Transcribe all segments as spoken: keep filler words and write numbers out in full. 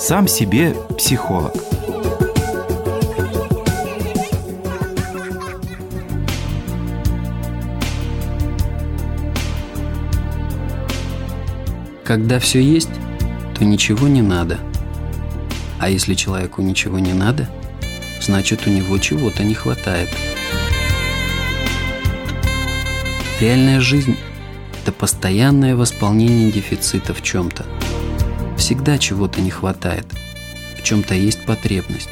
Сам себе психолог. Когда все есть, то ничего не надо. А если человеку ничего не надо, значит, у него чего-то не хватает. Реальная жизнь – это постоянное восполнение дефицита в чем-то. Всегда чего-то не хватает, в чем-то есть потребность.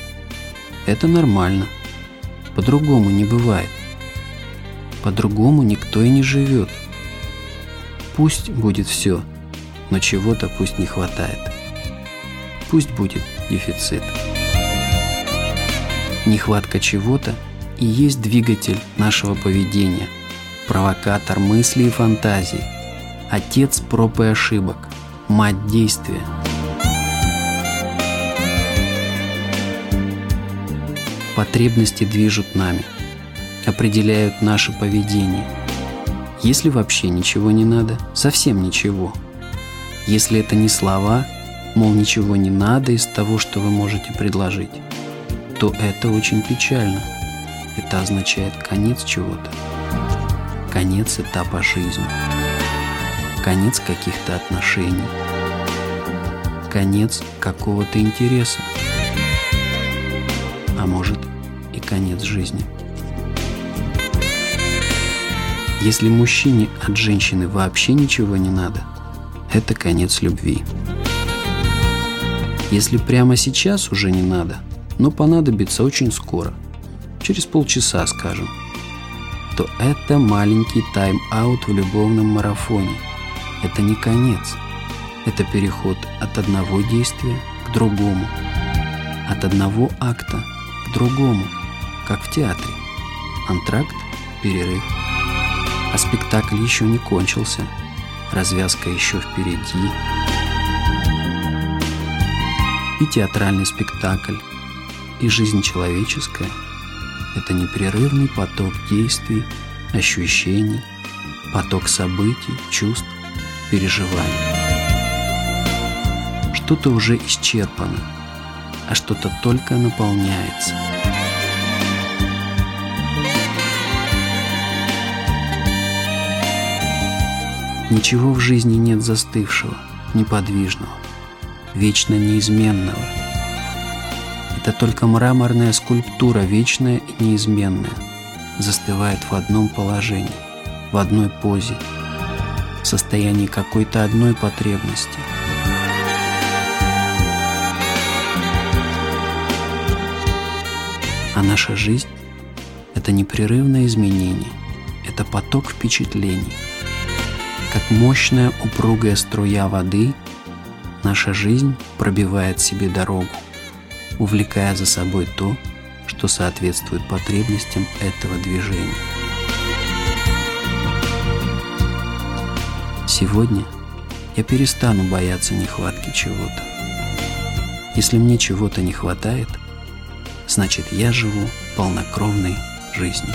Это нормально. По-другому не бывает. По-другому никто и не живет. Пусть будет все, но чего-то пусть не хватает. Пусть будет дефицит. Нехватка чего-то и есть двигатель нашего поведения, провокатор мыслей и фантазий, отец проб и ошибок, мать действия. Потребности движут нами, определяют наше поведение. Если вообще ничего не надо, совсем ничего. Если это не слова, мол, ничего не надо из того, что вы можете предложить, то это очень печально. Это означает конец чего-то, конец этапа жизни, конец каких-то отношений, конец какого-то интереса, а может и конец жизни. Если мужчине от женщины вообще ничего не надо, это конец любви. Если прямо сейчас уже не надо, но понадобится очень скоро, через полчаса, скажем, то это маленький тайм-аут в любовном марафоне. Это не конец. Это переход от одного действия к другому, от одного акта к другому, как в театре. Антракт, перерыв. А спектакль еще не кончился. Развязка еще впереди. И театральный спектакль, и жизнь человеческая – это непрерывный поток действий, ощущений, поток событий, чувств, переживаний. Что-то уже исчерпано, а что-то только наполняется. Ничего в жизни нет застывшего, неподвижного, вечно неизменного. Это только мраморная скульптура, вечная и неизменная, застывает в одном положении, в одной позе, в состоянии какой-то одной потребности. А наша жизнь – это непрерывное изменение, это поток впечатлений. Как мощная упругая струя воды, наша жизнь пробивает себе дорогу, увлекая за собой то, что соответствует потребностям этого движения. Сегодня я перестану бояться нехватки чего-то. Если мне чего-то не хватает, значит, я живу полнокровной жизнью.